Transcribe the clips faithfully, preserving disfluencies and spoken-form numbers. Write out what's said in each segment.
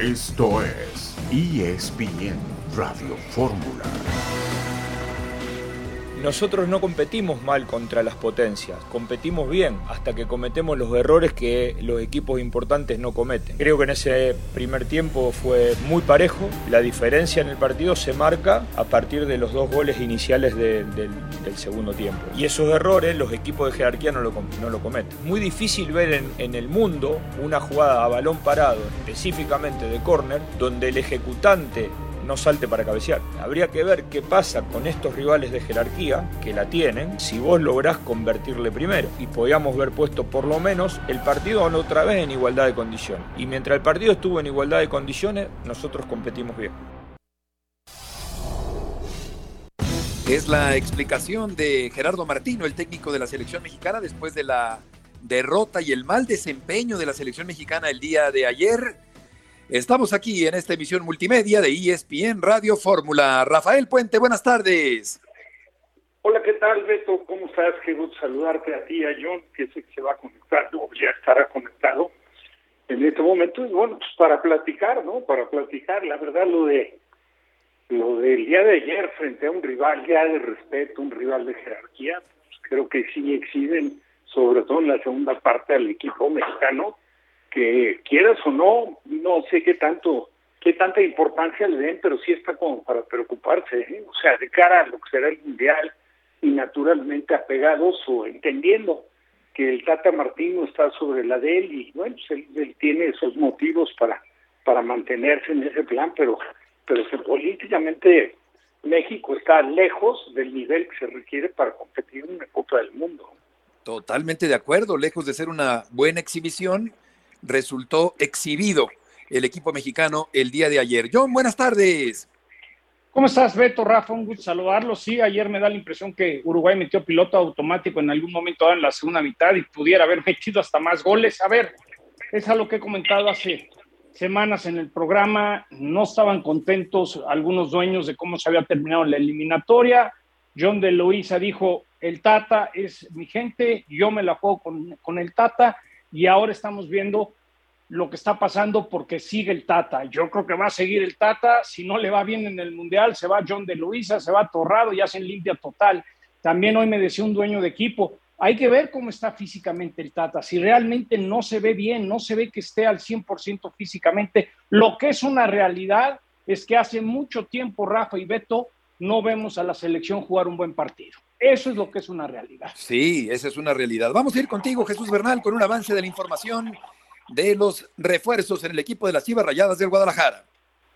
Esto es E S P N Radio Fórmula. Nosotros no competimos mal contra las potencias, competimos bien hasta que cometemos los errores que los equipos importantes no cometen. Creo que en ese primer tiempo fue muy parejo. La diferencia en el partido se marca a partir de los dos goles iniciales de, de, del segundo tiempo. Y esos errores los equipos de jerarquía no lo, no lo cometen. Muy difícil ver en, en el mundo una jugada a balón parado, específicamente de córner, donde el ejecutante no salte para cabecear. Habría que ver qué pasa con estos rivales de jerarquía que la tienen, si vos lográs convertirle primero y podíamos ver puesto por lo menos el partido otra vez en igualdad de condiciones. Y mientras el partido estuvo en igualdad de condiciones, nosotros competimos bien. Es la explicación de Gerardo Martino, el técnico de la selección mexicana, después de la derrota y el mal desempeño de la selección mexicana el día de ayer. Estamos aquí en esta emisión multimedia de E S P N Radio Fórmula. Rafael Puente, buenas tardes. Hola, ¿qué tal, Beto? ¿Cómo estás? Qué gusto saludarte a ti, a John, que sé que se va a conectar, o ya estará conectado en este momento. Y bueno, pues para platicar, ¿no? Para platicar, la verdad, lo de lo del día de ayer frente a un rival ya de respeto, un rival de jerarquía, pues creo que sí exhiben, sobre todo en la segunda parte, al equipo mexicano, que quieras o no, no sé qué tanto, qué tanta importancia le den, pero sí está como para preocuparse, ¿eh? O sea, de cara a lo que será el Mundial y naturalmente apegados o entendiendo que el Tata Martino está sobre la de él y bueno, él, él tiene esos motivos para, para mantenerse en ese plan, pero, pero que políticamente México está lejos del nivel que se requiere para competir en una Copa del Mundo. Totalmente de acuerdo, lejos de ser una buena exhibición, resultó exhibido el equipo mexicano el día de ayer. John, buenas tardes. ¿Cómo estás, Beto? Rafa, un gusto saludarlos. Sí, ayer me da la impresión que Uruguay metió piloto automático en algún momento en la segunda mitad y pudiera haber metido hasta más goles. A ver, es algo que he comentado hace semanas en el programa. No estaban contentos algunos dueños de cómo se había terminado la eliminatoria. John de Luisa dijo, el Tata es mi gente, yo me la juego con, con el Tata. Y ahora estamos viendo lo que está pasando porque sigue el Tata. Yo creo que va a seguir el Tata. Si no le va bien en el Mundial, se va John de Luisa, se va Torrado y hacen limpia total. También hoy me decía un dueño de equipo, hay que ver cómo está físicamente el Tata. Si realmente no se ve bien, no se ve que esté al cien por ciento físicamente. Lo que es una realidad es que hace mucho tiempo, Rafa y Beto, no vemos a la selección jugar un buen partido. Eso es lo que es una realidad. Sí, esa es una realidad. Vamos a ir contigo, Jesús Bernal, con un avance de la información de los refuerzos en el equipo de las Chivas Rayadas del Guadalajara.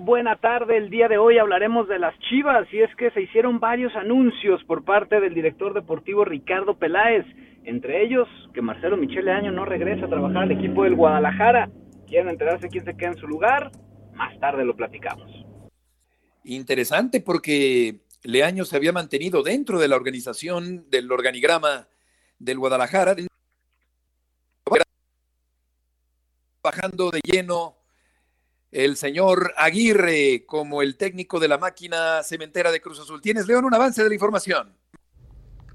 Buena tarde, el día de hoy hablaremos de las Chivas y es que se hicieron varios anuncios por parte del director deportivo Ricardo Peláez, entre ellos que Marcelo Michel Leaño no regresa a trabajar al equipo del Guadalajara. ¿Quieren enterarse quién se queda en su lugar? Más tarde lo platicamos. Interesante porque Leaño se había mantenido dentro de la organización del organigrama del Guadalajara, bajando de lleno el señor Aguirre como el técnico de la máquina cementera de Cruz Azul. Tienes, León, un avance de la información.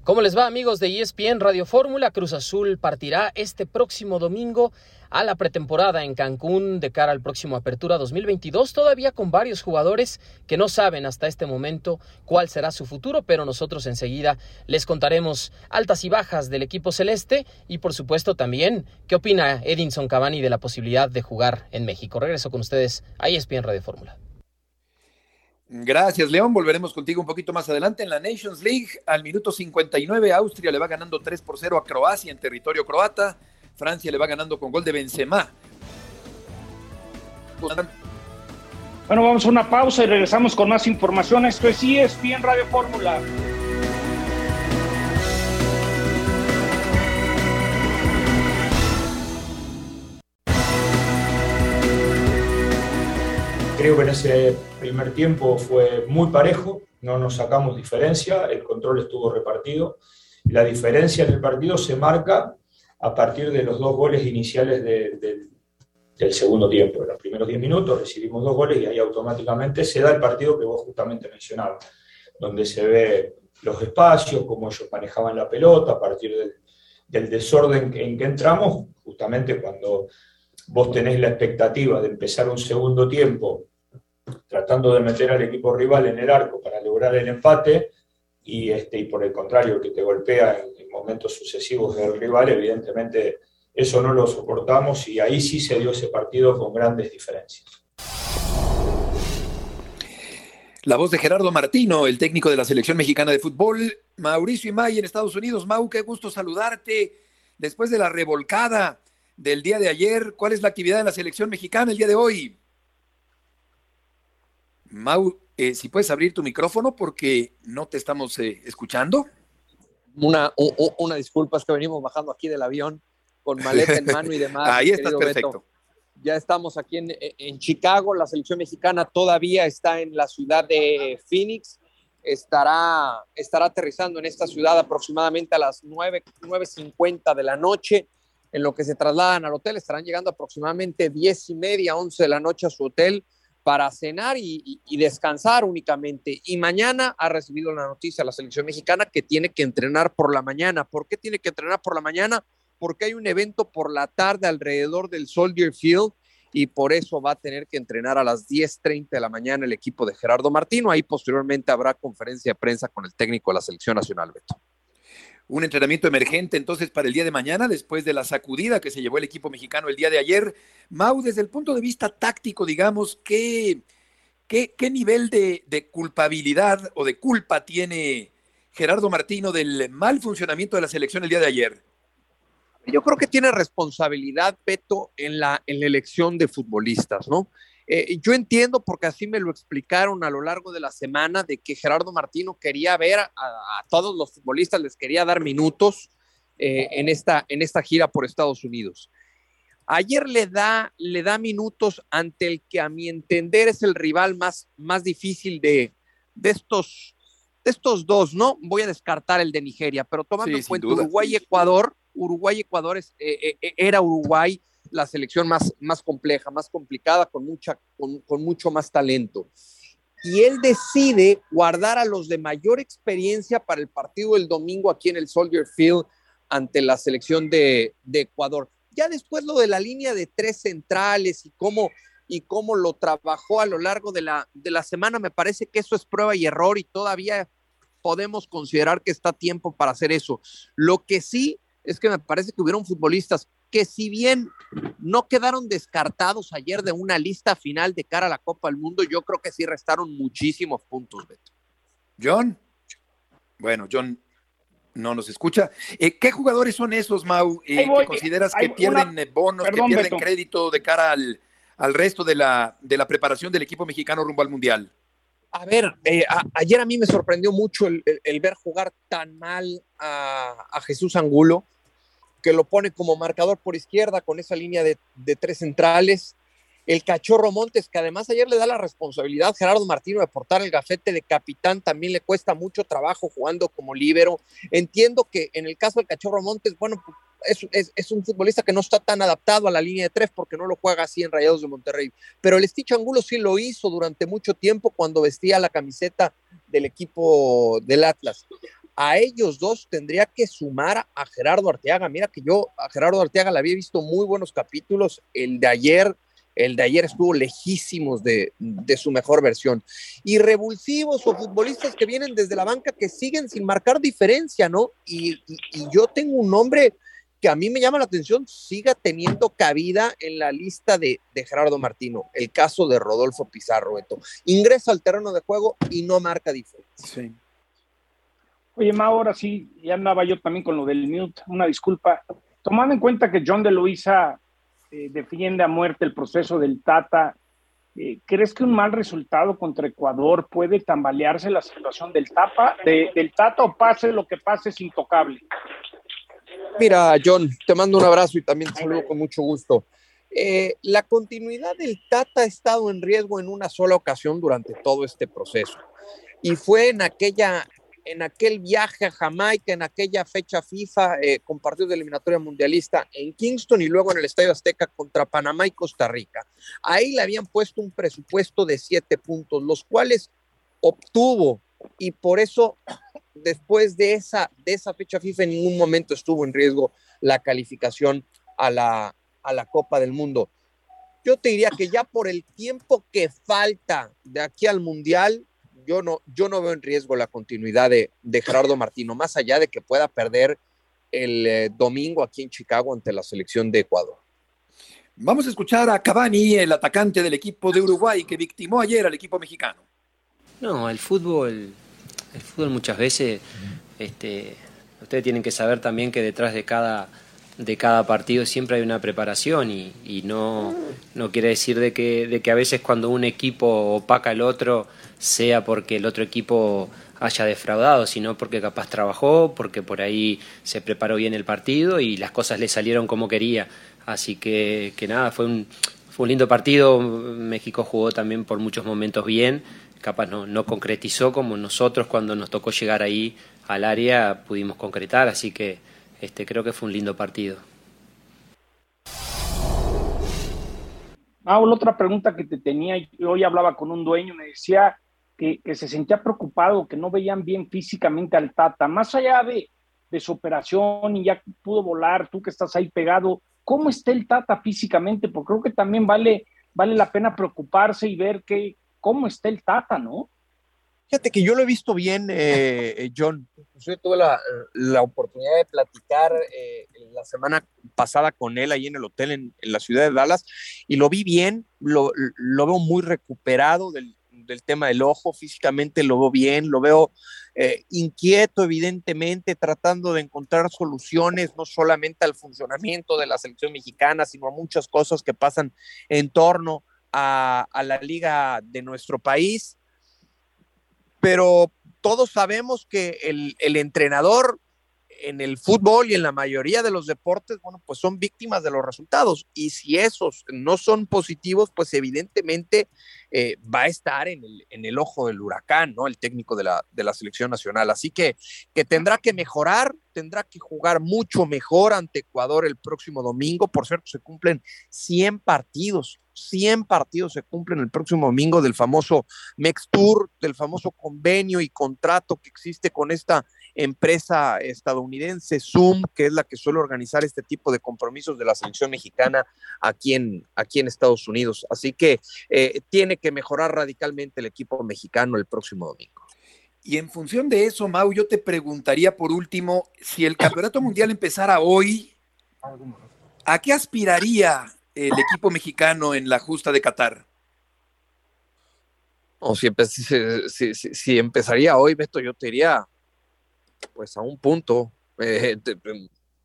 ¿Cómo les va, amigos de E S P N Radio Fórmula? Cruz Azul partirá este próximo domingo a la pretemporada en Cancún de cara al próximo Apertura dos mil veintidós, todavía con varios jugadores que no saben hasta este momento cuál será su futuro, pero nosotros enseguida les contaremos altas y bajas del equipo celeste y por supuesto también qué opina Edinson Cavani de la posibilidad de jugar en México. Regreso con ustedes a E S P N Radio Fórmula. Gracias, León. Volveremos contigo un poquito más adelante. En la Nations League, al minuto cincuenta y nueve, Austria le va ganando tres por cero a Croacia en territorio croata. Francia le va ganando con gol de Benzema. Bueno, vamos a una pausa y regresamos con más información. Esto es E S P N Radio Fórmula. Creo que en ese primer tiempo fue muy parejo, no nos sacamos diferencia, el control estuvo repartido. La diferencia en el partido se marca a partir de los dos goles iniciales de, de, del segundo tiempo. En los primeros diez minutos recibimos dos goles y ahí automáticamente se da el partido que vos justamente mencionabas, donde se ve los espacios, cómo ellos manejaban la pelota, a partir del, del desorden en que entramos, justamente cuando vos tenés la expectativa de empezar un segundo tiempo tratando de meter al equipo rival en el arco para lograr el empate, y, este, y por el contrario, el que te golpea en, en momentos sucesivos del rival, evidentemente eso no lo soportamos, y ahí sí se dio ese partido con grandes diferencias. La voz de Gerardo Martino, el técnico de la Selección Mexicana de Fútbol. Mauricio Imay en Estados Unidos. Mau, qué gusto saludarte. Después de la revolcada del día de ayer, ¿cuál es la actividad de la Selección Mexicana el día de hoy? Mau, eh, si puedes abrir tu micrófono porque no te estamos eh, escuchando. Una, o, o, una disculpa, es que venimos bajando aquí del avión con maleta en mano y demás. Ahí estás perfecto. Beto. Ya estamos aquí en, en Chicago. La selección mexicana todavía está en la ciudad de Phoenix. Estará, estará aterrizando en esta ciudad aproximadamente a las nueve, nueve cincuenta de la noche. En lo que se trasladan al hotel, estarán llegando aproximadamente diez y media, once de la noche a su hotel para cenar y, y, y descansar únicamente. Y mañana ha recibido la noticia la selección mexicana que tiene que entrenar por la mañana. ¿Por qué tiene que entrenar por la mañana? Porque hay un evento por la tarde alrededor del Soldier Field y por eso va a tener que entrenar a las diez treinta de la mañana el equipo de Gerardo Martino. Ahí posteriormente habrá conferencia de prensa con el técnico de la Selección Nacional, Beto. Un entrenamiento emergente entonces para el día de mañana, después de la sacudida que se llevó el equipo mexicano el día de ayer. Mau, desde el punto de vista táctico, digamos, ¿qué, qué, qué nivel de, de culpabilidad o de culpa tiene Gerardo Martino del mal funcionamiento de la selección el día de ayer? Yo creo que tiene responsabilidad, Beto, en la, en la elección de futbolistas, ¿no? Eh, yo entiendo, porque así me lo explicaron a lo largo de la semana, de que Gerardo Martino quería ver a, a todos los futbolistas, les quería dar minutos eh, en, esta, en esta gira por Estados Unidos. Ayer le da, le da minutos ante el que, a mi entender, es el rival más, más difícil de, de estos, de estos dos, ¿no? Voy a descartar el de Nigeria, pero tomando sí, en cuenta duda. Uruguay y Ecuador, Uruguay y Ecuador es, eh, eh, era Uruguay la selección más, más compleja, más complicada, con, mucha, con, con mucho más talento. Y él decide guardar a los de mayor experiencia para el partido del domingo aquí en el Soldier Field ante la selección de, de Ecuador. Ya después lo de la línea de tres centrales y cómo, y cómo lo trabajó a lo largo de la, de la semana, me parece que eso es prueba y error y todavía podemos considerar que está tiempo para hacer eso. Lo que sí es que me parece que hubieron futbolistas que, si bien no quedaron descartados ayer de una lista final de cara a la Copa del Mundo, yo creo que sí restaron muchísimos puntos, Beto. John, bueno, John no nos escucha. Eh, ¿Qué jugadores son esos, Mau, eh, voy, que consideras que pierden una... bonos, Perdón, que pierden Beto. crédito de cara al, al resto de la, de la preparación del equipo mexicano rumbo al Mundial? A ver, eh, a, ayer a mí me sorprendió mucho el, el, el ver jugar tan mal a, a Jesús Angulo, que lo pone como marcador por izquierda con esa línea de, de tres centrales. El Cachorro Montes, que además ayer le da la responsabilidad a Gerardo Martino de portar el gafete de capitán, también le cuesta mucho trabajo jugando como líbero. Entiendo que en el caso del Cachorro Montes, bueno, es, es, es un futbolista que no está tan adaptado a la línea de tres porque no lo juega así en Rayados de Monterrey. Pero el Esticho Angulo sí lo hizo durante mucho tiempo cuando vestía la camiseta del equipo del Atlas. A ellos dos tendría que sumar a Gerardo Arteaga. Mira que yo a Gerardo Arteaga le había visto muy buenos capítulos. El de ayer, el de ayer estuvo lejísimos de, de su mejor versión. Y revulsivos o futbolistas que vienen desde la banca que siguen sin marcar diferencia, ¿no? Y, y, y yo tengo un nombre que a mí me llama la atención, siga teniendo cabida en la lista de, de Gerardo Martino. El caso de Rodolfo Pizarro, Beto. Ingresa al terreno de juego y no marca diferencia. Sí. Oye, Ma, ahora sí, ya andaba yo también con lo del mute, una disculpa. Tomando en cuenta que John de Luisa eh, defiende a muerte el proceso del Tata, eh, ¿crees que un mal resultado contra Ecuador puede tambalearse la situación del, tapa, de, del Tata o pase lo que pase es intocable? Mira, John, te mando un abrazo y también te saludo con mucho gusto. Eh, la continuidad del Tata ha estado en riesgo en una sola ocasión durante todo este proceso y fue en aquella... en aquel viaje a Jamaica, en aquella fecha FIFA, eh, con partidos de eliminatoria mundialista en Kingston y luego en el Estadio Azteca contra Panamá y Costa Rica. Ahí le habían puesto un presupuesto de siete puntos, los cuales obtuvo, y por eso después de esa, de esa fecha FIFA en ningún momento estuvo en riesgo la calificación a la, a la Copa del Mundo. yo te diría que ya por el tiempo que falta de aquí al Mundial, yo no, yo no veo en riesgo la continuidad de, de Gerardo Martino, más allá de que pueda perder el eh, domingo aquí en Chicago ante la selección de Ecuador. Vamos a escuchar a Cavani, el atacante del equipo de Uruguay, que victimó ayer al equipo mexicano. No, el fútbol, el fútbol muchas veces, este, ustedes tienen que saber también que detrás de cada, de cada partido siempre hay una preparación y, y no, no quiere decir de que, de que a veces cuando un equipo opaca al otro sea porque el otro equipo haya defraudado, sino porque capaz trabajó, porque por ahí se preparó bien el partido y las cosas le salieron como quería. Así que, que nada, fue un, fue un lindo partido. México jugó también por muchos momentos bien. Capaz no, no concretizó como nosotros cuando nos tocó llegar ahí al área pudimos concretar, así que este, creo que fue un lindo partido. Paul, otra pregunta que te tenía, yo hoy hablaba con un dueño, me decía que, que se sentía preocupado, que no veían bien físicamente al Tata, más allá de, de su operación y ya pudo volar, tú que estás ahí pegado, ¿cómo está el Tata físicamente? Porque creo que también vale, vale la pena preocuparse y ver qué ¿Cómo está el Tata, no? Fíjate que yo lo he visto bien, eh, John. Yo tuve la, la oportunidad de platicar eh, la semana pasada con él ahí en el hotel en, en la ciudad de Dallas y lo vi bien, lo, lo veo muy recuperado del, del tema del ojo, físicamente lo veo bien, lo veo eh, inquieto evidentemente, tratando de encontrar soluciones no solamente al funcionamiento de la selección mexicana, sino a muchas cosas que pasan en torno A, a la liga de nuestro país, pero todos sabemos que el, el entrenador en el fútbol y en la mayoría de los deportes, bueno, pues son víctimas de los resultados y si esos no son positivos, pues evidentemente eh, va a estar en el, en el ojo del huracán, ¿no? El técnico de la, de la selección nacional, así que, que tendrá que mejorar, tendrá que jugar mucho mejor ante Ecuador el próximo domingo. Por cierto, se cumplen cien partidos cien partidos se cumplen el próximo domingo del famoso Mextur, del famoso convenio y contrato que existe con esta empresa estadounidense Zoom, que es la que suele organizar este tipo de compromisos de la selección mexicana aquí en, aquí en Estados Unidos. Así que eh, tiene que mejorar radicalmente el equipo mexicano el próximo domingo. Y en función de eso, Mau, yo te preguntaría por último, si el Campeonato Mundial empezara hoy, ¿a qué aspiraría el equipo mexicano en la justa de Qatar? No, si, empe- si, si, si, si empezaría hoy, Beto, yo te diría, pues a un punto, eh,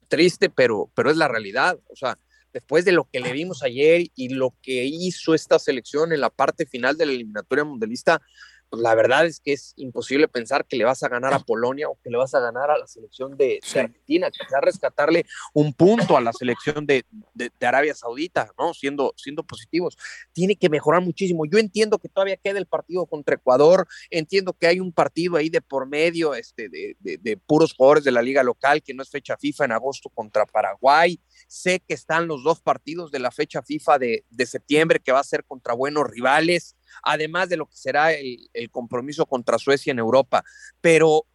triste, pero, pero es la realidad. O sea, después de lo que le vimos ayer y lo que hizo esta selección en la parte final de la eliminatoria mundialista, pues la verdad es que es imposible pensar que le vas a ganar a Polonia o que le vas a ganar a la selección de, sí. de Argentina, quizás rescatarle un punto a la selección de, de, de Arabia Saudita, ¿no? Siendo, siendo positivos. Tiene que mejorar muchísimo. Yo entiendo que todavía queda el partido contra Ecuador, entiendo que hay un partido ahí de por medio este, de, de, de puros jugadores de la liga local, que no es fecha FIFA en agosto contra Paraguay. Sé que están los dos partidos de la fecha FIFA de, de septiembre, que va a ser contra buenos rivales, además de lo que será el, el compromiso contra Suecia en Europa, pero,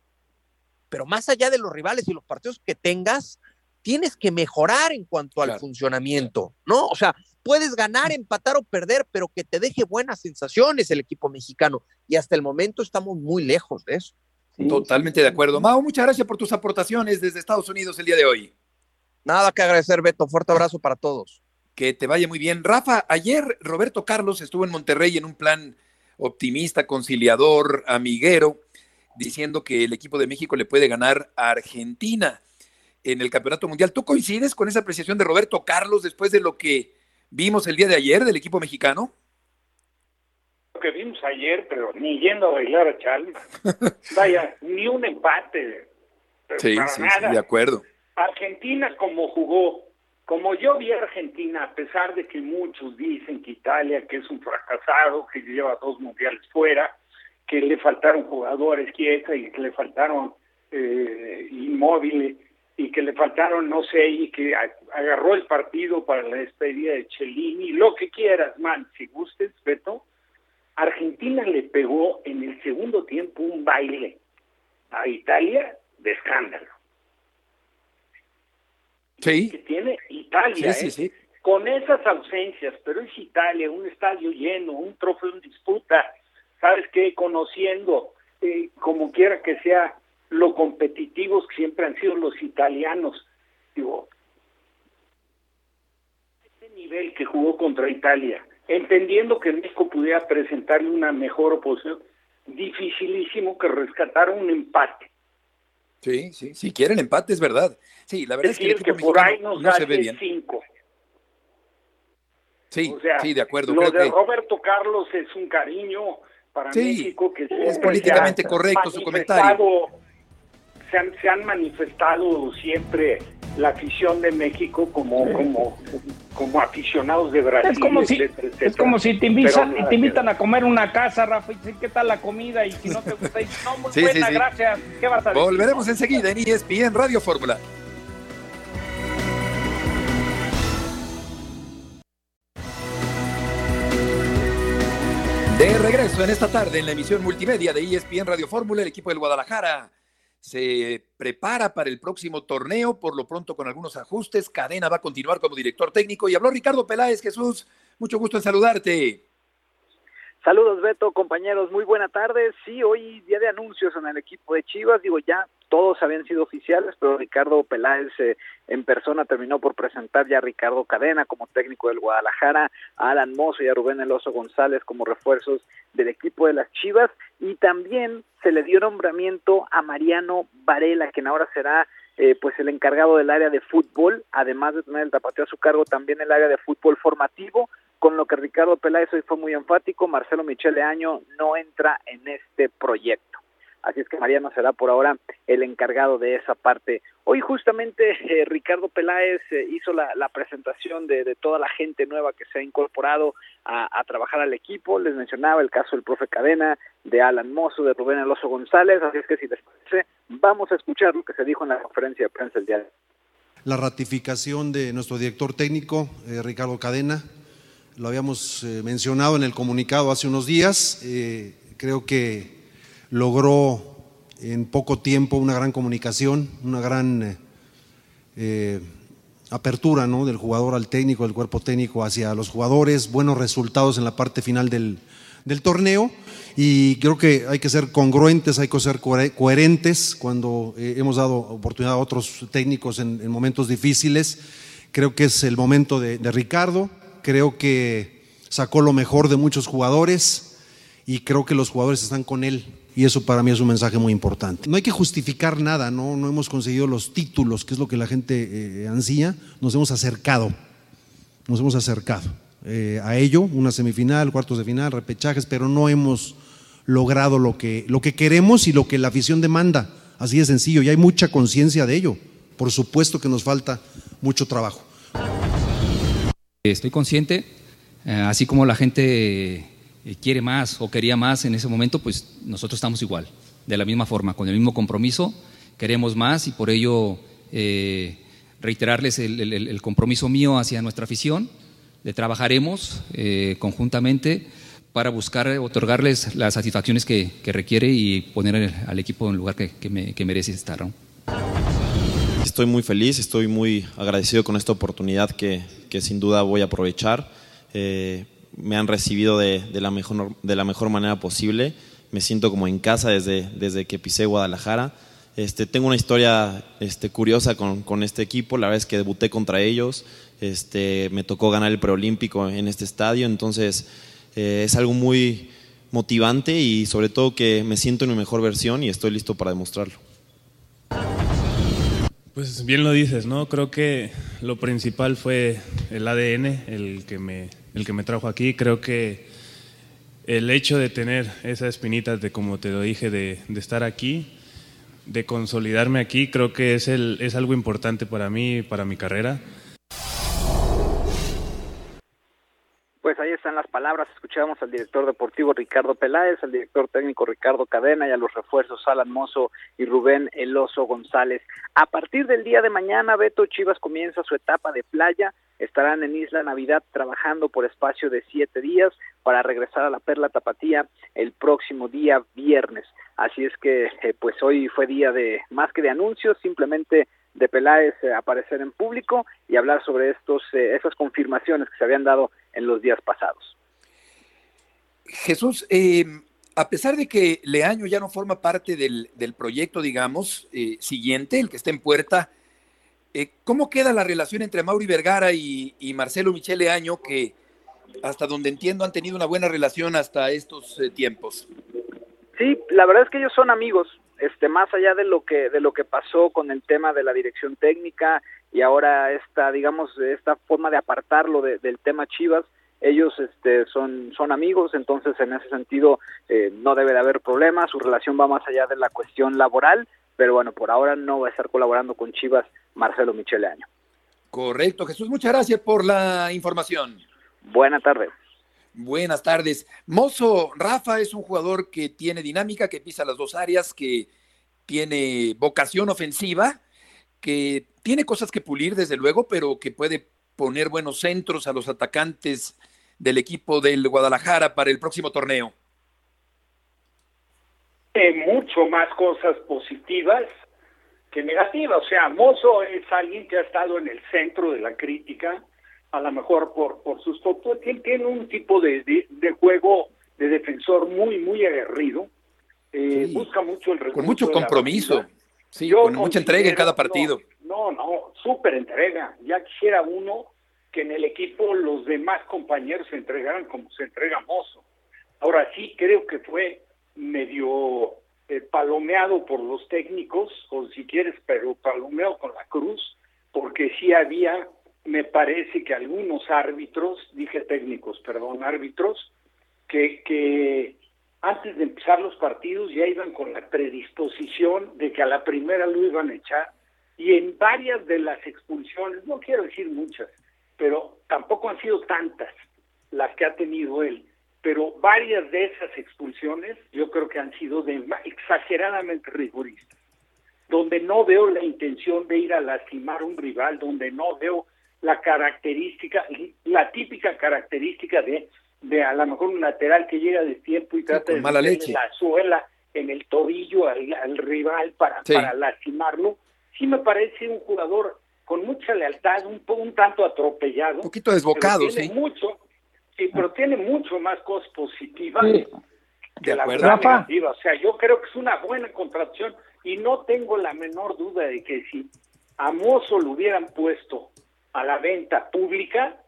pero más allá de los rivales y los partidos que tengas, tienes que mejorar en cuanto al claro. funcionamiento, ¿no? O sea, puedes ganar, empatar o perder, pero que te deje buenas sensaciones el equipo mexicano, y hasta el momento estamos muy lejos de eso. Sí. Totalmente de acuerdo. Mau, muchas gracias por tus aportaciones desde Estados Unidos el día de hoy. Nada que agradecer, Beto, fuerte abrazo para todos. Que te vaya muy bien. Rafa, ayer Roberto Carlos estuvo en Monterrey en un plan optimista, conciliador, amiguero, diciendo que el equipo de México le puede ganar a Argentina en el Campeonato Mundial. ¿Tú coincides con esa apreciación de Roberto Carlos después de lo que vimos el día de ayer del equipo mexicano? Lo que vimos ayer, pero ni yendo a bailar a Charles. Vaya, ni un empate. Sí, sí, sí, de acuerdo. Argentina como jugó. Como yo vi a Argentina, a pesar de que muchos dicen que Italia, que es un fracasado, que lleva dos mundiales fuera, que le faltaron jugadores quietos y que le faltaron eh, inmóviles y que le faltaron, no sé, y que agarró el partido para la despedida de Chiellini, lo que quieras, man, si gustes, Beto, Argentina le pegó en el segundo tiempo un baile a Italia de escándalo. Sí. Que tiene Italia, sí, sí, sí. ¿eh? Con esas ausencias, pero es Italia, un estadio lleno, un trofeo en disputa, ¿sabes qué? Conociendo, eh, como quiera que sea, lo competitivos que siempre han sido los italianos. Digo, este nivel que jugó contra Italia, entendiendo que México pudiera presentarle una mejor oposición, dificilísimo que rescatar un empate. Sí, sí, si quieren empate, es verdad. Sí, la verdad es, es que, el que por ahí nos no da cinco. Sí, o sea, sí, de acuerdo. Lo creo de que... Roberto Carlos es un cariño para sí, México que es políticamente correcto su comentario. Se han, se han manifestado siempre la afición de México como sí. como como aficionados de Brasil. Es como si, etcétera, etcétera. Es como si te invitan, te invitan a comer una casa, Rafa, y dicen, ¿qué tal la comida? Y si no te gusta, dicen, no, muy sí, buena, sí, sí. gracias. ¿Qué vas a decir? Volveremos enseguida en E S P N Radio Fórmula. De regreso en esta tarde en la emisión multimedia de E S P N Radio Fórmula, el equipo del Guadalajara se prepara para el próximo torneo, por lo pronto con algunos ajustes. Cadena va a continuar como director técnico y habló Ricardo Peláez. Jesús, mucho gusto en saludarte. Saludos, Beto, compañeros, muy buena tarde. Sí, hoy día de anuncios en el equipo de Chivas, digo, ya todos habían sido oficiales, pero Ricardo Peláez eh, en persona terminó por presentar ya a Ricardo Cadena como técnico del Guadalajara, a Alan Mozo y a Rubén El Oso González como refuerzos del equipo de las Chivas, y también se le dio nombramiento a Mariano Varela, quien ahora será eh, pues el encargado del área de fútbol, además de tener el tapateo a su cargo también el área de fútbol formativo, con lo que Ricardo Peláez hoy fue muy enfático: Marcelo Michel Leaño no entra en este proyecto. Así es que Mariano será por ahora el encargado de esa parte. Hoy justamente eh, Ricardo Peláez eh, hizo la, la presentación de, de toda la gente nueva que se ha incorporado a, a trabajar al equipo. Les mencionaba el caso del profe Cadena, de Alan Mozo, de Rubén El Oso González. Así es que si les parece, vamos a escuchar lo que se dijo en la conferencia de prensa el día de hoy. La ratificación de nuestro director técnico, eh, Ricardo Cadena, lo habíamos eh, mencionado en el comunicado hace unos días. Eh, creo que logró en poco tiempo una gran comunicación, una gran eh, apertura, ¿no?, del jugador al técnico, del cuerpo técnico hacia los jugadores, buenos resultados en la parte final del, del torneo, y creo que hay que ser congruentes, hay que ser coherentes cuando eh, hemos dado oportunidad a otros técnicos en, en momentos difíciles. Creo que es el momento de, de Ricardo, creo que sacó lo mejor de muchos jugadores y creo que los jugadores están con él, y eso para mí es un mensaje muy importante. No hay que justificar nada, no, no hemos conseguido los títulos, que es lo que la gente eh, ansía. Nos hemos acercado, nos hemos acercado eh, a ello, una semifinal, cuartos de final, repechajes, pero no hemos logrado lo que, lo que queremos y lo que la afición demanda, así de sencillo, y hay mucha conciencia de ello. Por supuesto que nos falta mucho trabajo. Estoy consciente, eh, así como la gente quiere más o quería más en ese momento, pues nosotros estamos igual, de la misma forma, con el mismo compromiso, queremos más, y por ello eh, reiterarles el, el, el compromiso mío hacia nuestra afición. Le trabajaremos eh, conjuntamente para buscar otorgarles las satisfacciones que, que requiere y poner el, al equipo en el lugar que, que, me, que merece estar, ¿no? Estoy muy feliz, estoy muy agradecido con esta oportunidad que, que sin duda voy a aprovechar. Eh, me han recibido de, de, la mejor, de la mejor manera posible. Me siento como en casa desde, desde que pisé Guadalajara. Este, tengo una historia este, curiosa con, con este equipo. La verdad es que debuté contra ellos, este, me tocó ganar el preolímpico en este estadio, entonces eh, es algo muy motivante, y sobre todo que me siento en mi mejor versión y estoy listo para demostrarlo. Pues bien lo dices, ¿no? Creo que lo principal fue el A D N, el que me... el que me trajo aquí. Creo que el hecho de tener esas espinitas, de como te lo dije, de, de estar aquí, de consolidarme aquí, creo que es, el, es algo importante para mí, para mi carrera. Pues ahí están las palabras. Escuchábamos al director deportivo Ricardo Peláez, al director técnico Ricardo Cadena y a los refuerzos Alan Mozo y Rubén El Oso González. A partir del día de mañana, Beto, Chivas comienza su etapa de playa. Estarán en Isla Navidad trabajando por espacio de siete días para regresar a la Perla Tapatía el próximo día viernes. Así es que eh, pues hoy fue día de más que de anuncios, simplemente de Peláez eh, aparecer en público y hablar sobre estos eh, esas confirmaciones que se habían dado en los días pasados. Jesús, eh, a pesar de que Leaño ya no forma parte del, del proyecto, digamos, eh, siguiente, el que está en puerta, eh, ¿cómo queda la relación entre Mauri Vergara y, y Marcelo Michel Leaño, que hasta donde entiendo han tenido una buena relación hasta estos eh, tiempos? Sí, la verdad es que ellos son amigos, este, más allá de lo que de lo que pasó con el tema de la dirección técnica y ahora esta, digamos, esta forma de apartarlo de, del tema Chivas. Ellos este, son, son amigos, entonces en ese sentido eh, no debe de haber problema. Su relación va más allá de la cuestión laboral, pero bueno, por ahora no va a estar colaborando con Chivas Marcelo Michel Leaño. Correcto, Jesús, muchas gracias por la información. Buenas tardes. Buenas tardes. Mozo, Rafa es un jugador que tiene dinámica, que pisa las dos áreas, que tiene vocación ofensiva, que tiene cosas que pulir desde luego, pero que puede poner buenos centros a los atacantes del equipo del Guadalajara para el próximo torneo. Eh, mucho más cosas positivas que negativas. O sea, Mozo es alguien que ha estado en el centro de la crítica, a lo mejor por, por sus topos. Tiene un tipo de, de, de juego de defensor muy, muy aguerrido. Eh, sí, busca mucho el recurso. Con mucho compromiso. Sí, Yo con mucha entrega en cada partido. No, no, súper entrega. Ya quisiera uno que en el equipo los demás compañeros se entregaran como se entrega Mozo. Ahora sí, creo que fue medio eh, palomeado por los técnicos, o si quieres, pero palomeado con la cruz, porque sí había, me parece que algunos árbitros, dije técnicos, perdón, árbitros, que... que antes de empezar los partidos ya iban con la predisposición de que a la primera lo iban a echar, y en varias de las expulsiones, no quiero decir muchas, pero tampoco han sido tantas las que ha tenido él, pero varias de esas expulsiones yo creo que han sido de exageradamente rigoristas, donde no veo la intención de ir a lastimar a un rival, donde no veo la característica, la típica característica de de a lo mejor un lateral que llega de tiempo y trata sí, de meterle la suela en el tobillo al, al rival para, sí. para lastimarlo. Sí me parece un jugador con mucha lealtad, un, un tanto atropellado. Un poquito desbocado, sí. Mucho, sí, pero tiene mucho más cosas positivas sí. que de la verdad negativa. O sea, yo creo que es una buena contratación y no tengo la menor duda de que si a Mozo lo hubieran puesto a la venta pública,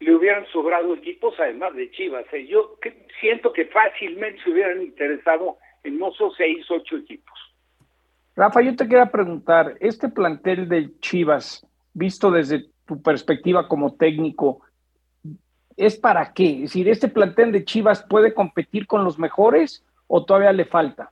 le hubieran sobrado equipos, además de Chivas. Yo siento que fácilmente se hubieran interesado en Mozo seis, ocho equipos. Rafa, yo te quería preguntar, este plantel de Chivas, visto desde tu perspectiva como técnico, ¿es para qué? Es decir, ¿este plantel de Chivas puede competir con los mejores o todavía le falta?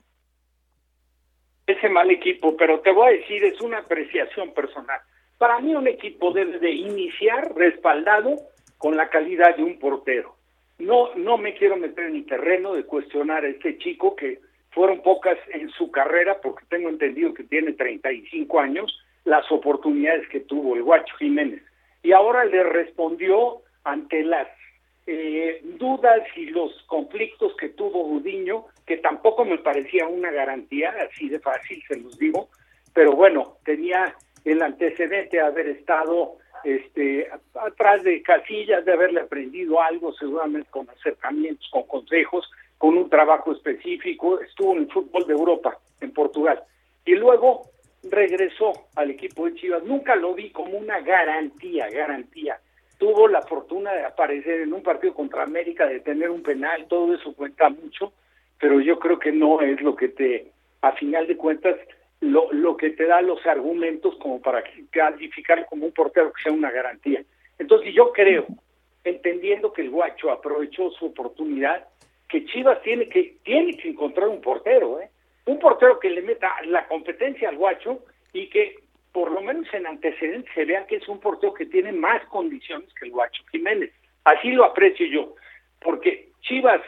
Ese mal equipo, pero te voy a decir, es una apreciación personal. Para mí un equipo debe de iniciar respaldado con la calidad de un portero. No, no me quiero meter en el terreno de cuestionar a este chico, que fueron pocas en su carrera, porque tengo entendido que tiene treinta y cinco años, las oportunidades que tuvo el Guacho Jiménez. Y ahora le respondió ante las eh, dudas y los conflictos que tuvo Gudiño, que tampoco me parecía una garantía, así de fácil, se los digo. Pero bueno, tenía el antecedente de haber estado este atrás de casillas, de haberle aprendido algo seguramente con acercamientos, con consejos, con un trabajo específico. Estuvo en el fútbol de Europa, en Portugal, y luego regresó al equipo de Chivas. Nunca lo vi como una garantía, garantía. Tuvo la fortuna de aparecer en un partido contra América, de tener un penal, todo eso cuenta mucho, pero yo creo que no es lo que te, a final de cuentas, Lo, lo que te da los argumentos como para calificarlo como un portero que sea una garantía. Entonces yo creo, entendiendo que el Guacho aprovechó su oportunidad, que Chivas tiene que tiene que encontrar un portero, ¿eh? Un portero que le meta la competencia al Guacho y que por lo menos en antecedentes se vea que es un portero que tiene más condiciones que el Guacho Jiménez. Así lo aprecio yo, porque Chivas,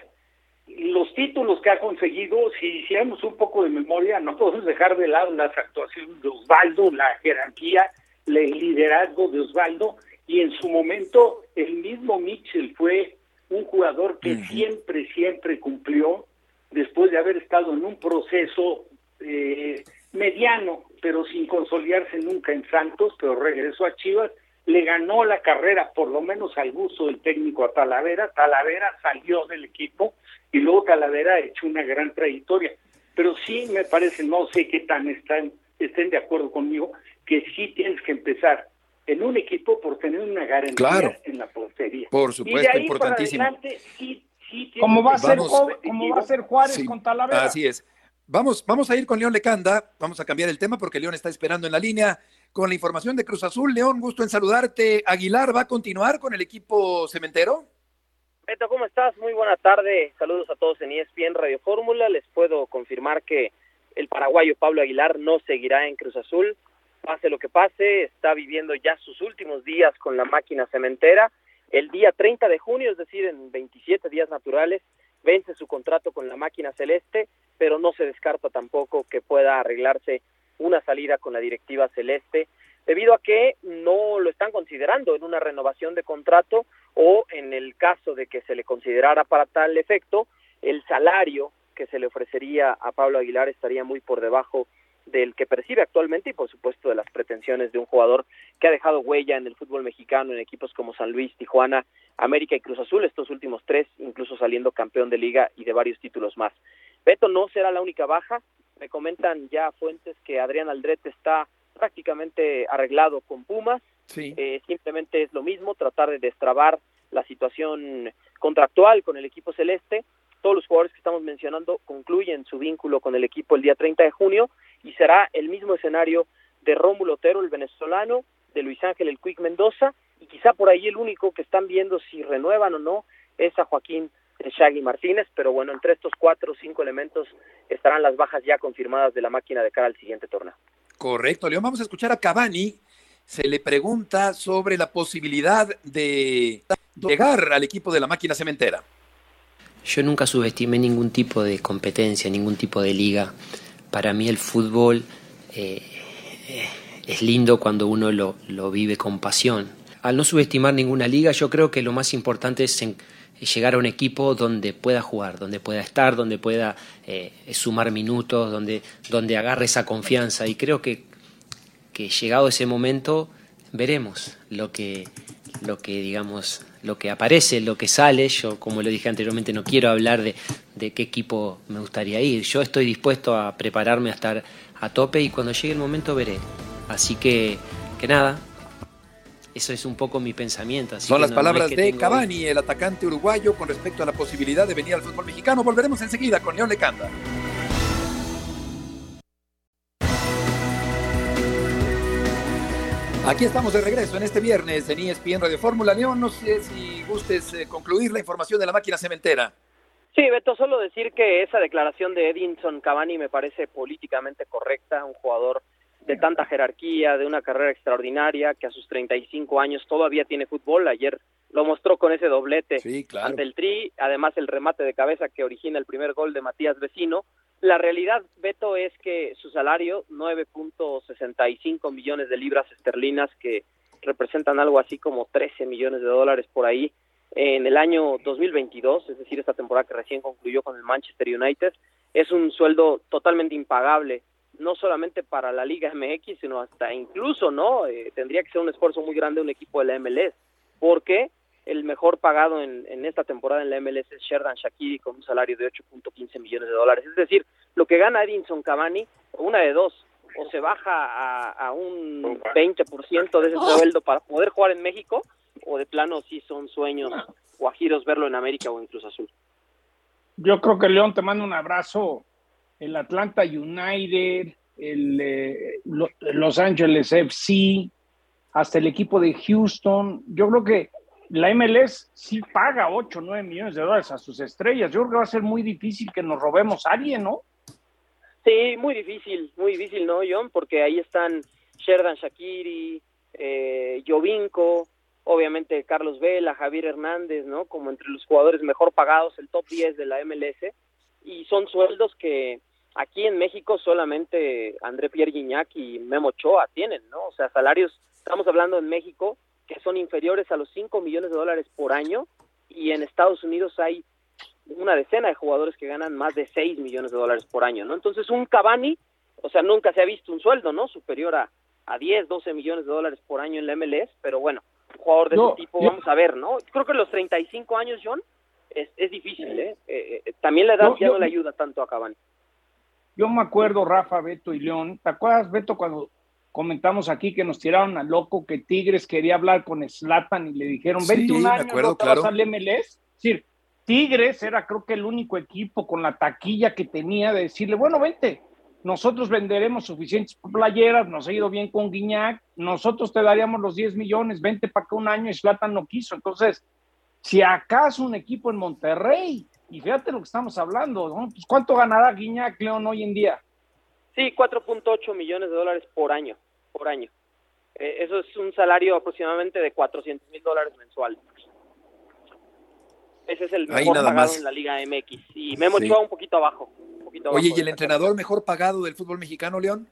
los títulos que ha conseguido, si hiciéramos un poco de memoria, no podemos dejar de lado las actuaciones de Osvaldo, la jerarquía, el liderazgo de Osvaldo, y en su momento el mismo Michel fue un jugador que uh-huh. siempre, siempre cumplió, después de haber estado en un proceso eh, mediano pero sin consolidarse nunca en Santos, pero regresó a Chivas, le ganó la carrera, por lo menos al gusto del técnico, a Talavera. Talavera salió del equipo y luego Talavera ha hecho una gran trayectoria. Pero sí me parece, no sé qué tan están, estén de acuerdo conmigo, que sí tienes que empezar en un equipo por tener una garantía, claro, en la portería. Por supuesto, y de ahí importantísimo. Para adelante, sí, sí ¿Cómo va, va a ser Juárez sí, con Talavera? Así es. Vamos, vamos a ir con León Lecanda, vamos a cambiar el tema porque León está esperando en la línea con la información de Cruz Azul. León, gusto en saludarte. Aguilar, ¿va a continuar con el equipo cementero? Beto, ¿cómo estás? Muy buena tarde. Saludos a todos en E S P N Radio Fórmula. Les puedo confirmar que el paraguayo Pablo Aguilar no seguirá en Cruz Azul. Pase lo que pase, está viviendo ya sus últimos días con la máquina cementera. El día treinta de junio, es decir, en veintisiete días naturales, vence su contrato con la máquina celeste, pero no se descarta tampoco que pueda arreglarse una salida con la directiva celeste, debido a que no lo están considerando en una renovación de contrato, o en el caso de que se le considerara para tal efecto, el salario que se le ofrecería a Pablo Aguilar estaría muy por debajo del que percibe actualmente y por supuesto de las pretensiones de un jugador que ha dejado huella en el fútbol mexicano en equipos como San Luis, Tijuana, América y Cruz Azul, estos últimos tres, incluso saliendo campeón de liga y de varios títulos más. Beto, no será la única baja, me comentan ya fuentes que Adrián Aldrete está prácticamente arreglado con Pumas, sí. eh, simplemente es lo mismo, tratar de destrabar la situación contractual con el equipo celeste. Todos los jugadores que estamos mencionando concluyen su vínculo con el equipo el día treinta de junio y será el mismo escenario de Rómulo Otero, el venezolano, de Luis Ángel el Quick Mendoza, y quizá por ahí el único que están viendo si renuevan o no es a Joaquín Shaggy Martínez, pero bueno, entre estos cuatro o cinco elementos estarán las bajas ya confirmadas de la máquina de cara al siguiente torneo. Correcto, León, vamos a escuchar a Cavani. Se le pregunta sobre la posibilidad de llegar al equipo de la máquina cementera. Yo nunca subestimé ningún tipo de competencia, ningún tipo de liga. Para mí el fútbol eh, es lindo cuando uno lo, lo vive con pasión. Al no subestimar ninguna liga, yo creo que lo más importante es, en, es llegar a un equipo donde pueda jugar, donde pueda estar, donde pueda eh, sumar minutos, donde, donde agarre esa confianza. Y creo que, que llegado ese momento veremos lo que... lo que digamos, lo que aparece, lo que sale. Yo, como lo dije anteriormente, no quiero hablar de, de qué equipo me gustaría ir. Yo estoy dispuesto a prepararme a estar a tope y cuando llegue el momento veré. Así que, que nada, eso es un poco mi pensamiento. Así Son que las no, palabras no es que de Cavani, hoy. El atacante uruguayo, con respecto a la posibilidad de venir al fútbol mexicano. Volveremos enseguida con León Lecanda. Aquí estamos de regreso en este viernes en E S P N Radio Fórmula. León, no sé si gustes eh, concluir la información de la máquina cementera. Sí, Beto, solo decir que esa declaración de Edinson Cavani me parece políticamente correcta. Un jugador de tanta jerarquía, de una carrera extraordinaria, que a sus treinta y cinco años todavía tiene fútbol. Ayer lo mostró con ese doblete sí, claro. ante el Tri. Además, el remate de cabeza que origina el primer gol de Matías Vecino. La realidad, Beto, es que su salario, nueve punto sesenta y cinco millones de libras esterlinas, que representan algo así como trece millones de dólares por ahí, en el año dos mil veintidós, es decir, esta temporada que recién concluyó con el Manchester United, es un sueldo totalmente impagable, no solamente para la Liga M X, sino hasta incluso, ¿no? Eh, tendría que ser un esfuerzo muy grande un equipo de la M L S, porque el mejor pagado en, en esta temporada en la M L S es Xherdan Shaqiri con un salario de ocho punto quince millones de dólares. Es decir, lo que gana Edinson Cavani, una de dos, o se baja a, a un veinte por ciento de ese sueldo para poder jugar en México, o de plano sí son sueños guajiros verlo en América o en Cruz Azul. Yo creo que León te manda un abrazo. El Atlanta United, el eh, Los Ángeles F C, hasta el equipo de Houston. Yo creo que la M L S sí paga ocho o nueve millones de dólares a sus estrellas. Yo creo que va a ser muy difícil que nos robemos a alguien, ¿no? Sí, muy difícil, muy difícil, ¿no, John? Porque ahí están Xherdan Shaqiri, eh, Jovinko, obviamente Carlos Vela, Javier Hernández, ¿no? Como entre los jugadores mejor pagados, el top diez de la M L S. Y son sueldos que aquí en México solamente André Pierre Gignac y Memo Ochoa tienen, ¿no? O sea, salarios, estamos hablando en México, que son inferiores a los cinco millones de dólares por año, y en Estados Unidos hay una decena de jugadores que ganan más de seis millones de dólares por año, ¿no? Entonces un Cavani o sea, nunca se ha visto un sueldo, ¿no?, superior a, a diez, doce millones de dólares por año en la M L S, pero bueno, un jugador de no, ese tipo, yo... vamos a ver, ¿no? Creo que los treinta y cinco años, John, es, es difícil, ¿eh? Eh, eh también la edad no, ya yo... no le ayuda tanto a Cavani. Yo me acuerdo, Rafa, Beto y León, ¿te acuerdas, Beto, cuando comentamos aquí que nos tiraron a loco, que Tigres quería hablar con Zlatan y le dijeron, sí, veintiún años, acuerdo, ¿no te claro. vas al M L S? Es decir, Tigres era creo que el único equipo con la taquilla que tenía de decirle, bueno, vente, nosotros venderemos suficientes playeras, nos ha ido bien con Guiñac, nosotros te daríamos los diez millones, vente para acá un año, y Zlatan no quiso. Entonces, si acaso un equipo en Monterrey, y fíjate lo que estamos hablando, ¿no? Pues, ¿cuánto ganará Guiñac, León, hoy en día? Sí, cuatro punto ocho millones de dólares por año, por año. Eh, eso es un salario aproximadamente de cuatrocientos mil dólares mensual. Ese es el mejor pagado más. En la Liga M X. Y Memo sí. Ochoa un poquito abajo. Un poquito Oye, abajo ¿y el entrenador casa. mejor pagado del fútbol mexicano, León?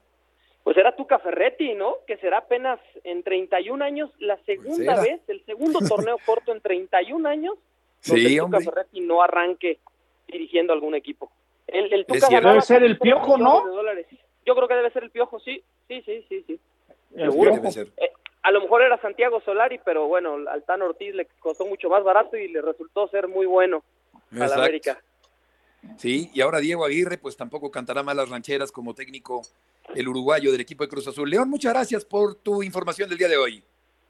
Pues era Tuca Ferretti, ¿no? Que será apenas en treinta y un años, la segunda pues vez, el segundo torneo corto en treinta y un años, donde sí, Tuca Ferretti no arranque dirigiendo algún equipo. El, el Tuca debe ser el Piojo, ¿no? Yo creo que debe ser el Piojo, sí. Sí, sí, sí, sí. Seguro. Eh, a lo mejor era Santiago Solari, pero bueno, al Tan Ortiz le costó mucho más barato y le resultó ser muy bueno a la América. Sí, y ahora Diego Aguirre, pues tampoco cantará mal las rancheras como técnico el uruguayo del equipo de Cruz Azul. León, muchas gracias por tu información del día de hoy.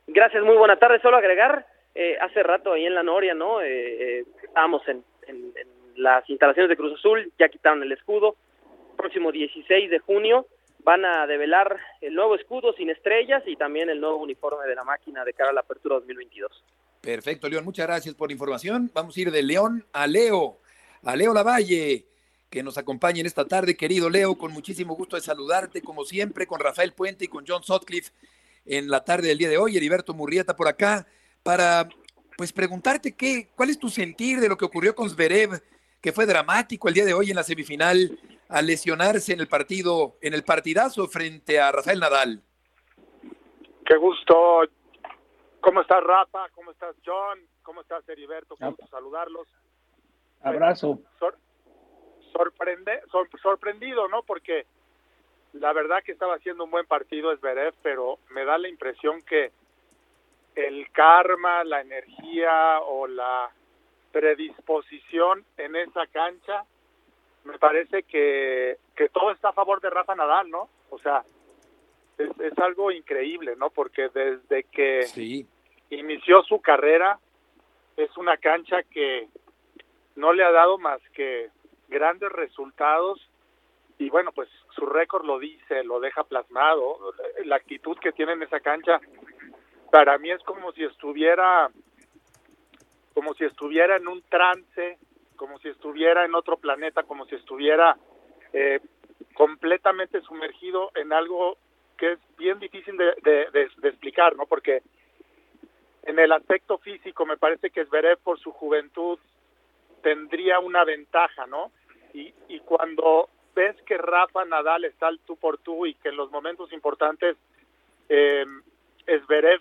Gracias, muy buena tarde. Solo agregar, eh, hace rato ahí en la Noria, ¿no? Eh, eh, estábamos en, en, en las instalaciones de Cruz Azul, ya quitaron el escudo. Próximo dieciséis de junio van a develar el nuevo escudo sin estrellas y también el nuevo uniforme de la máquina de cara a la apertura dos mil veintidós. Perfecto, León, muchas gracias por la información. Vamos a ir de León a Leo, a Leo Lavalle, que nos acompaña en esta tarde. Querido Leo, con muchísimo gusto de saludarte, como siempre, con Rafael Puente y con John Sutcliffe en la tarde del día de hoy. Heriberto Murrieta por acá, para pues preguntarte qué, cuál es tu sentir de lo que ocurrió con Zverev, que fue dramático el día de hoy en la semifinal, al lesionarse en el partido, en el partidazo frente a Rafael Nadal. Qué gusto. ¿Cómo estás, Rafa? ¿Cómo estás, John? ¿Cómo estás, Heriberto? Qué gusto saludarlos. Abrazo. Sor- sorprende- sor- sorprendido, ¿no? Porque la verdad que estaba haciendo un buen partido Zverev, pero me da la impresión que el karma, la energía o la predisposición en esa cancha, me parece que, que todo está a favor de Rafa Nadal, ¿no? O sea, es, es algo increíble, ¿no? Porque desde que sí. inició su carrera, es una cancha que no le ha dado más que grandes resultados y bueno, pues su récord lo dice, lo deja plasmado. La actitud que tiene en esa cancha, para mí es como si estuviera como si estuviera en un trance, como si estuviera en otro planeta, como si estuviera eh, completamente sumergido en algo que es bien difícil de, de, de, de explicar, ¿no? Porque en el aspecto físico me parece que Zverev por su juventud tendría una ventaja, ¿no? Y, y cuando ves que Rafa Nadal está al tú por tú y que en los momentos importantes eh, Zverev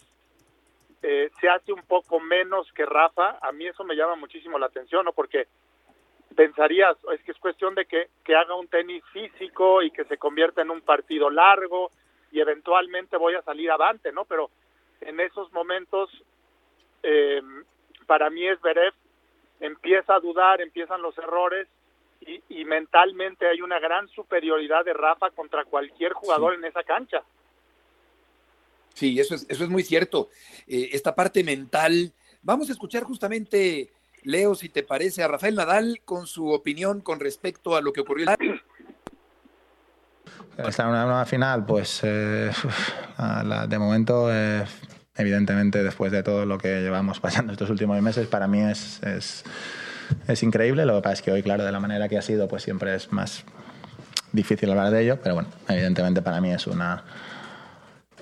Eh, se hace un poco menos que Rafa, a mí eso me llama muchísimo la atención, ¿no? Porque pensarías, es que es cuestión de que, que haga un tenis físico y que se convierta en un partido largo y eventualmente voy a salir avante, ¿no? Pero en esos momentos, eh, para mí Zverev empieza a dudar, empiezan los errores y, y mentalmente hay una gran superioridad de Rafa contra cualquier jugador sí. en esa cancha. Sí, eso es, eso es muy cierto. Eh, esta parte mental. Vamos a escuchar justamente, Leo, si te parece, a Rafael Nadal con su opinión con respecto a lo que ocurrió. Está en una nueva final, pues eh, la, de momento, eh, evidentemente, después de todo lo que llevamos pasando estos últimos meses, para mí es, es, es increíble. Lo que pasa es que hoy, claro, de la manera que ha sido, pues siempre es más difícil hablar de ello, pero bueno, evidentemente para mí es una...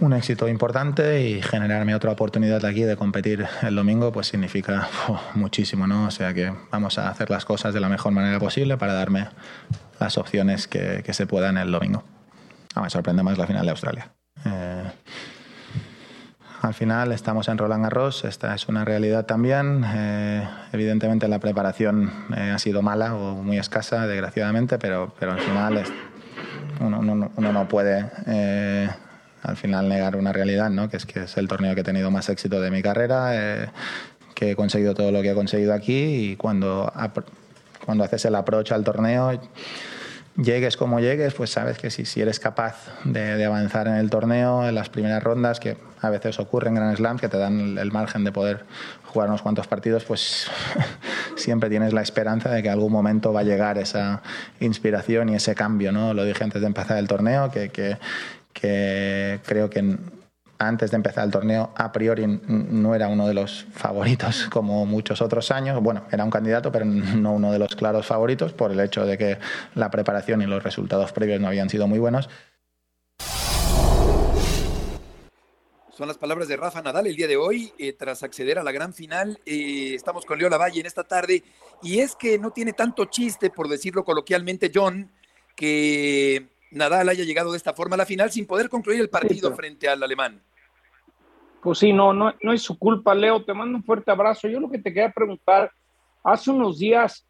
un éxito importante y generarme otra oportunidad aquí de competir el domingo pues significa oh, muchísimo, ¿no? O sea que vamos a hacer las cosas de la mejor manera posible para darme las opciones que, que se puedan el domingo. Ah, me sorprende más la final de Australia. Eh, al final estamos en Roland Garros, esta es una realidad también. Eh, evidentemente la preparación eh, ha sido mala o muy escasa, desgraciadamente, pero, pero al final... Es, uno, uno, uno no puede eh, al final negar una realidad, ¿no? Que es que es el torneo que he tenido más éxito de mi carrera, eh, que he conseguido todo lo que he conseguido aquí, y cuando, cuando haces el approach al torneo, llegues como llegues, pues sabes que si, si eres capaz de, de avanzar en el torneo, en las primeras rondas, que a veces ocurren Grand Slams, que te dan el, el margen de poder jugar unos cuantos partidos, pues siempre tienes la esperanza de que en algún momento va a llegar esa inspiración y ese cambio, ¿no? Lo dije antes de empezar el torneo, que, que, que creo que antes de empezar el torneo a priori no era uno de los favoritos como muchos otros años. Bueno, era un candidato, pero no uno de los claros favoritos por el hecho de que la preparación y los resultados previos no habían sido muy buenos. Son las palabras de Rafa Nadal el día de hoy, eh, tras acceder a la gran final. Eh, estamos con Leo Lavalle en esta tarde, y es que no tiene tanto chiste, por decirlo coloquialmente, John, que Nadal haya llegado de esta forma a la final sin poder concluir el partido, sí, pero frente al alemán. Pues sí, no, no, no es su culpa, Leo. Te mando un fuerte abrazo. Yo lo que te quería preguntar, hace unos días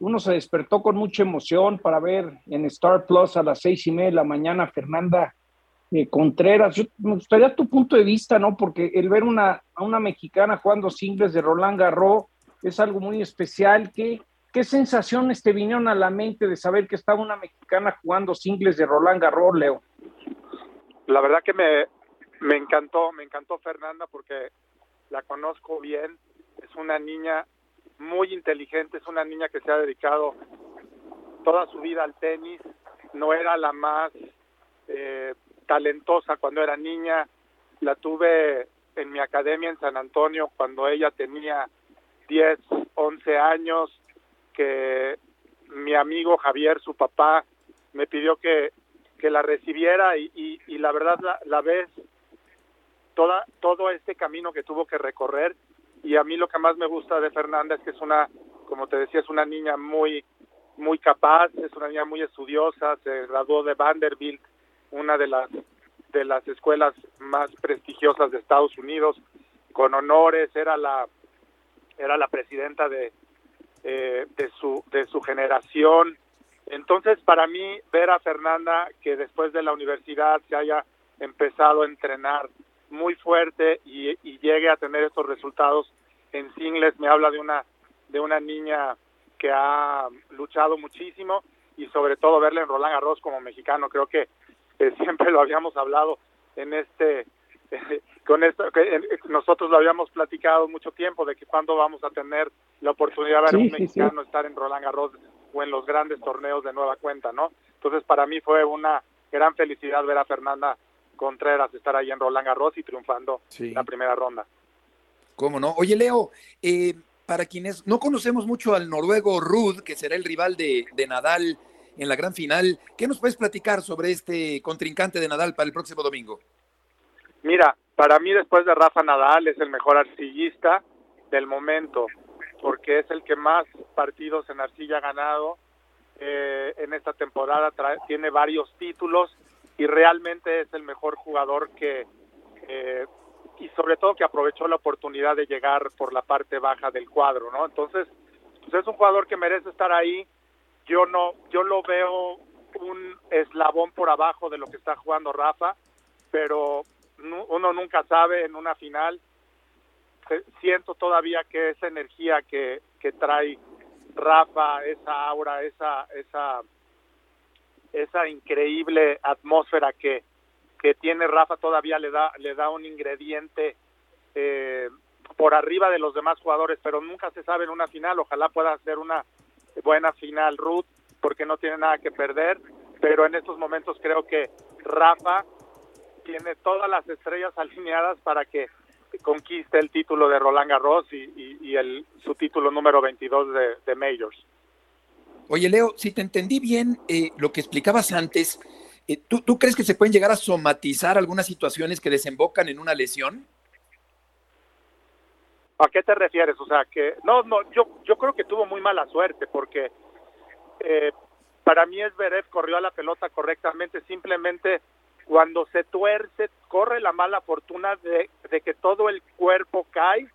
uno se despertó con mucha emoción para ver en Star Plus a las seis y media de la mañana Fernanda Eh, Contreras. Yo, me gustaría tu punto de vista, ¿no? Porque el ver una, a una mexicana jugando singles de Roland Garros es algo muy especial. ¿Qué, qué sensaciones te vinieron a la mente de saber que estaba una mexicana jugando singles de Roland Garros, Leo? La verdad que me, me encantó, me encantó Fernanda, porque la conozco bien. Es una niña muy inteligente, es una niña que se ha dedicado toda su vida al tenis. No era la más Eh, talentosa cuando era niña. La tuve en mi academia en San Antonio cuando ella tenía diez, once años, que mi amigo Javier, su papá, me pidió que, que la recibiera, y, y, y la verdad la, la ves toda, todo este camino que tuvo que recorrer. Y a mí lo que más me gusta de Fernanda es que es una, como te decía, es una niña muy, muy capaz, es una niña muy estudiosa, se graduó de Vanderbilt, una de las de las escuelas más prestigiosas de Estados Unidos, con honores. Era la era la presidenta de eh, de su de su generación. Entonces, para mí, ver a Fernanda que después de la universidad se haya empezado a entrenar muy fuerte y, y llegue a tener estos resultados en singles, me habla de una de una niña que ha luchado muchísimo, y sobre todo verla en Roland Garros como mexicano. Creo que Eh, siempre lo habíamos hablado en este, eh, con esto, que eh, nosotros lo habíamos platicado mucho tiempo, de que cuándo vamos a tener la oportunidad de ver sí, un sí, mexicano sí. estar en Roland Garros o en los grandes torneos de nueva cuenta, ¿no? Entonces, para mí fue una gran felicidad ver a Fernanda Contreras estar ahí en Roland Garros y triunfando sí. la primera ronda. ¿Cómo no? Oye, Leo, eh, para quienes no conocemos mucho al noruego Ruud, que será el rival de, de Nadal en la gran final, ¿qué nos puedes platicar sobre este contrincante de Nadal para el próximo domingo? Mira, para mí, después de Rafa Nadal, es el mejor arcillista del momento, porque es el que más partidos en arcilla ha ganado eh, en esta temporada, trae, tiene varios títulos, y realmente es el mejor jugador que, eh, y sobre todo que aprovechó la oportunidad de llegar por la parte baja del cuadro, ¿no? Entonces, pues es un jugador que merece estar ahí. Yo no, yo lo veo un eslabón por abajo de lo que está jugando Rafa, pero no, uno nunca sabe en una final. Siento todavía que esa energía que, que trae Rafa, esa aura, esa esa esa increíble atmósfera que, que tiene Rafa, todavía le da le da un ingrediente eh, por arriba de los demás jugadores, pero nunca se sabe en una final. Ojalá pueda hacer una buena final Ruth, porque no tiene nada que perder, pero en estos momentos creo que Rafa tiene todas las estrellas alineadas para que conquiste el título de Roland Garros y, y, y el, su título número veintidós de, de Majors. Oye, Leo, si te entendí bien eh, lo que explicabas antes, eh, ¿tú, ¿tú crees que se pueden llegar a somatizar algunas situaciones que desembocan en una lesión? ¿A qué te refieres? O sea, que no, no, yo, yo creo que tuvo muy mala suerte, porque eh, para mí Zverev corrió a la pelota correctamente. Simplemente cuando se tuerce, corre la mala fortuna de, de que todo el cuerpo cae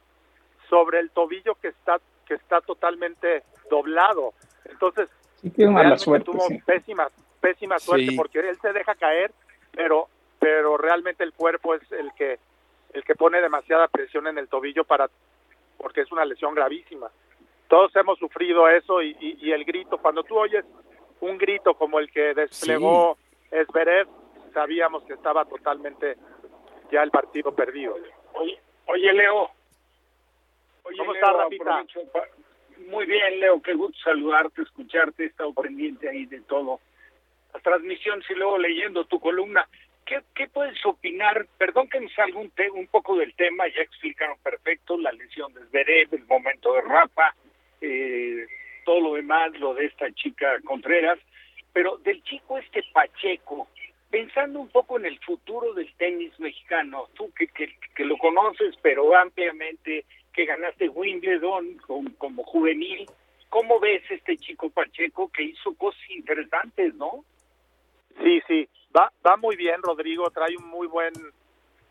sobre el tobillo que está que está totalmente doblado. Entonces, sí, qué mala suerte, tuvo sí. pésima, pésima suerte, sí, porque él se deja caer, pero pero realmente el cuerpo es el que el que pone demasiada presión en el tobillo, para porque es una lesión gravísima. Todos hemos sufrido eso, y, y, y el grito, cuando tú oyes un grito como el que desplegó sí. Esberev, sabíamos que estaba totalmente ya el partido perdido. Oye, oye Leo. Oye, ¿cómo estás, Rafita? Muy bien, Leo, qué gusto saludarte, escucharte, he estado pendiente ahí de todo. Las transmisiones y luego leyendo tu columna. ¿Qué, qué puedes opinar? Perdón que me salga un, te- un poco del tema, ya explicaron perfecto la lesión de Zverev, el momento de Rafa, eh, todo lo demás, lo de esta chica Contreras, pero del chico este Pacheco, pensando un poco en el futuro del tenis mexicano, tú que, que, que lo conoces, pero ampliamente, que ganaste Wimbledon con, como juvenil, ¿cómo ves este chico Pacheco que hizo cosas interesantes, no? Sí, sí, va va muy bien, Rodrigo, trae un muy buen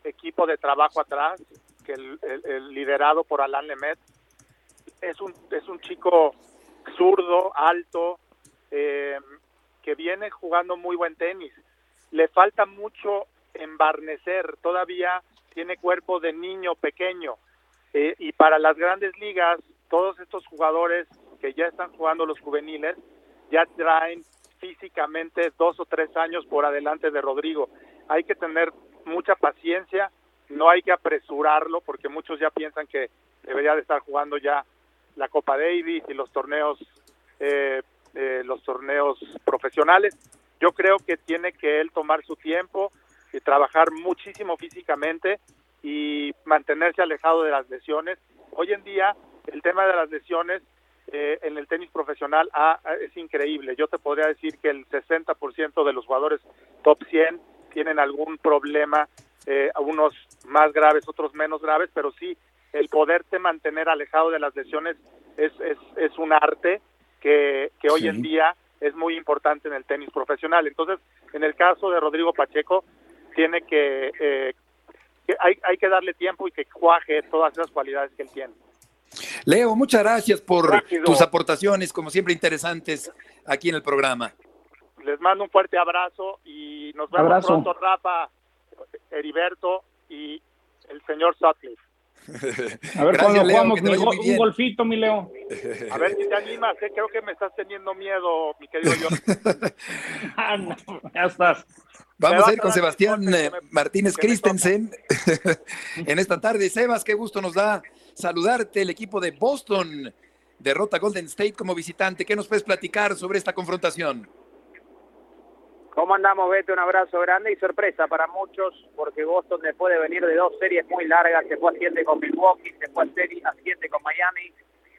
equipo de trabajo atrás, que el, el, el liderado por Alain Lemet. Es un es un chico zurdo, alto, eh, que viene jugando muy buen tenis. Le falta mucho embarnecer, todavía tiene cuerpo de niño pequeño. Eh, y para las grandes ligas, todos estos jugadores que ya están jugando los juveniles, ya traen físicamente dos o tres años por adelante de Rodrigo. Hay que tener mucha paciencia, no hay que apresurarlo, porque muchos ya piensan que debería de estar jugando ya la Copa Davis y los torneos eh, eh, los torneos profesionales. Yo creo que tiene que él tomar su tiempo y trabajar muchísimo físicamente y mantenerse alejado de las lesiones. Hoy en día el tema de las lesiones eh, en el tenis profesional ah, es increíble. Yo te podría decir que el sesenta por ciento de los jugadores top cien tienen algún problema, eh, unos más graves, otros menos graves, pero sí, el poderte mantener alejado de las lesiones es es, es un arte que, que hoy sí. en día es muy importante en el tenis profesional. Entonces, en el caso de Rodrigo Pacheco, tiene que... Eh, Que hay, hay que darle tiempo y que cuaje todas esas cualidades que él tiene. Leo, muchas gracias por Rápido. tus aportaciones, como siempre interesantes aquí en el programa. Les mando un fuerte abrazo y nos vemos abrazo. pronto, Rafa, Heriberto y el señor Sutcliffe. A ver cuando jugamos Leo, mi, un golfito, mi Leo. A ver si te animas, eh, creo que me estás teniendo miedo, mi querido John. Ah, no, ya estás. Vamos a ir con Sebastián eh, me, Martínez Christensen en esta tarde. Sebas, qué gusto nos da saludarte. El equipo de Boston derrota a Golden State como visitante. ¿Qué nos puedes platicar sobre esta confrontación? ¿Cómo andamos, Beto? Un abrazo grande y sorpresa para muchos, porque Boston, después de venir de dos series muy largas, se fue a siete con Milwaukee, se fue a serie a siete con Miami,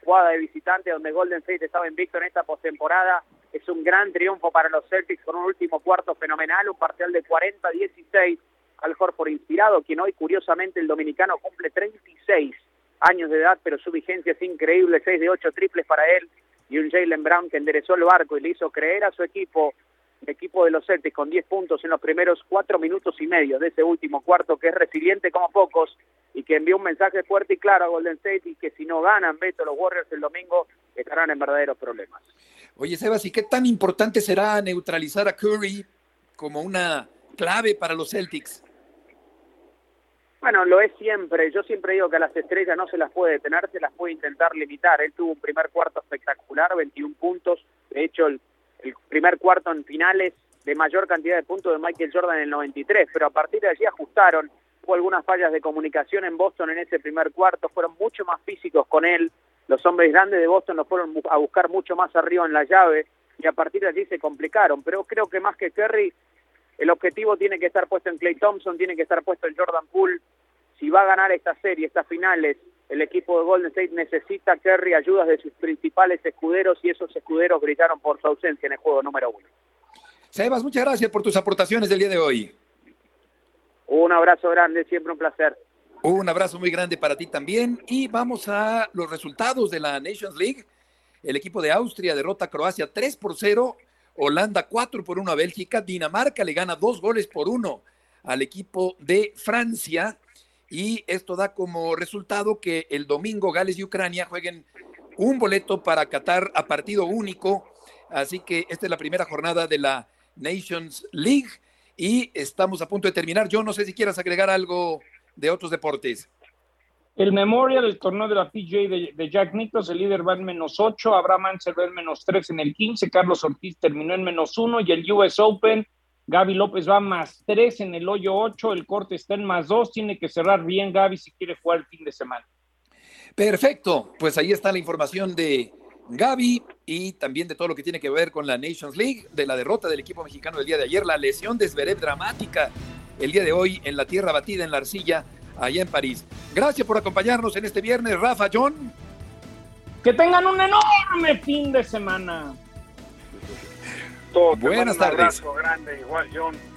jugada de visitante donde Golden State estaba invicto en esta postemporada. Es un gran triunfo para los Celtics con un último cuarto fenomenal, un parcial de cuarenta a dieciséis al Horford inspirado, quien hoy curiosamente el dominicano cumple treinta y seis años de edad, pero su vigencia es increíble, seis de ocho triples para él y un Jaylen Brown que enderezó el barco y le hizo creer a su equipo, el equipo de los Celtics con diez puntos en los primeros cuatro minutos y medio de ese último cuarto, que es resiliente como pocos y que envió un mensaje fuerte y claro a Golden State, y que si no ganan, Beto, los Warriors el domingo estarán en verdaderos problemas. Oye, Sebas, ¿y qué tan importante será neutralizar a Curry como una clave para los Celtics? Bueno, lo es siempre. Yo siempre digo que a las estrellas no se las puede detener, se las puede intentar limitar. Él tuvo un primer cuarto espectacular, veintiún puntos. De hecho, el, el primer cuarto en finales de mayor cantidad de puntos de Michael Jordan en el noventa y tres, pero a partir de allí ajustaron. Hubo algunas fallas de comunicación en Boston en ese primer cuarto, fueron mucho más físicos con él. Los hombres grandes de Boston los fueron a buscar mucho más arriba en la llave y a partir de allí se complicaron. Pero creo que más que Curry, el objetivo tiene que estar puesto en Klay Thompson, tiene que estar puesto en Jordan Poole. Si va a ganar esta serie, estas finales, el equipo de Golden State necesita a Curry, ayudas de sus principales escuderos, y esos escuderos gritaron por su ausencia en el juego número uno. Sebas, muchas gracias por tus aportaciones del día de hoy. Un abrazo grande, siempre un placer. Un abrazo muy grande para ti también. Y vamos a los resultados de la Nations League. El equipo de Austria derrota a Croacia tres por cero, Holanda cuatro por uno a Bélgica, Dinamarca le gana dos goles por uno al equipo de Francia. Y esto da como resultado que el domingo Gales y Ucrania jueguen un boleto para Qatar a partido único. Así que esta es la primera jornada de la Nations League y estamos a punto de terminar. Yo no sé si quieras agregar algo de otros deportes. El Memorial, el torneo de la P G A de, de Jack Nicklaus, el líder va en menos ocho, Abraham Anser va en menos tres en el quince, Carlos Ortiz terminó en menos uno y el U S Open, Gaby López va más tres en el hoyo ocho, el corte está en más dos, tiene que cerrar bien Gaby si quiere jugar el fin de semana. Perfecto, pues ahí está la información de Gaby y también de todo lo que tiene que ver con la Nations League, de la derrota del equipo mexicano del día de ayer, la lesión de Zverev dramática el día de hoy en la tierra batida, en la arcilla, allá en París. Gracias por acompañarnos en este viernes, Rafa, John. Que tengan un enorme fin de semana. Todo, buenas tardes. Un abrazo grande, igual, John.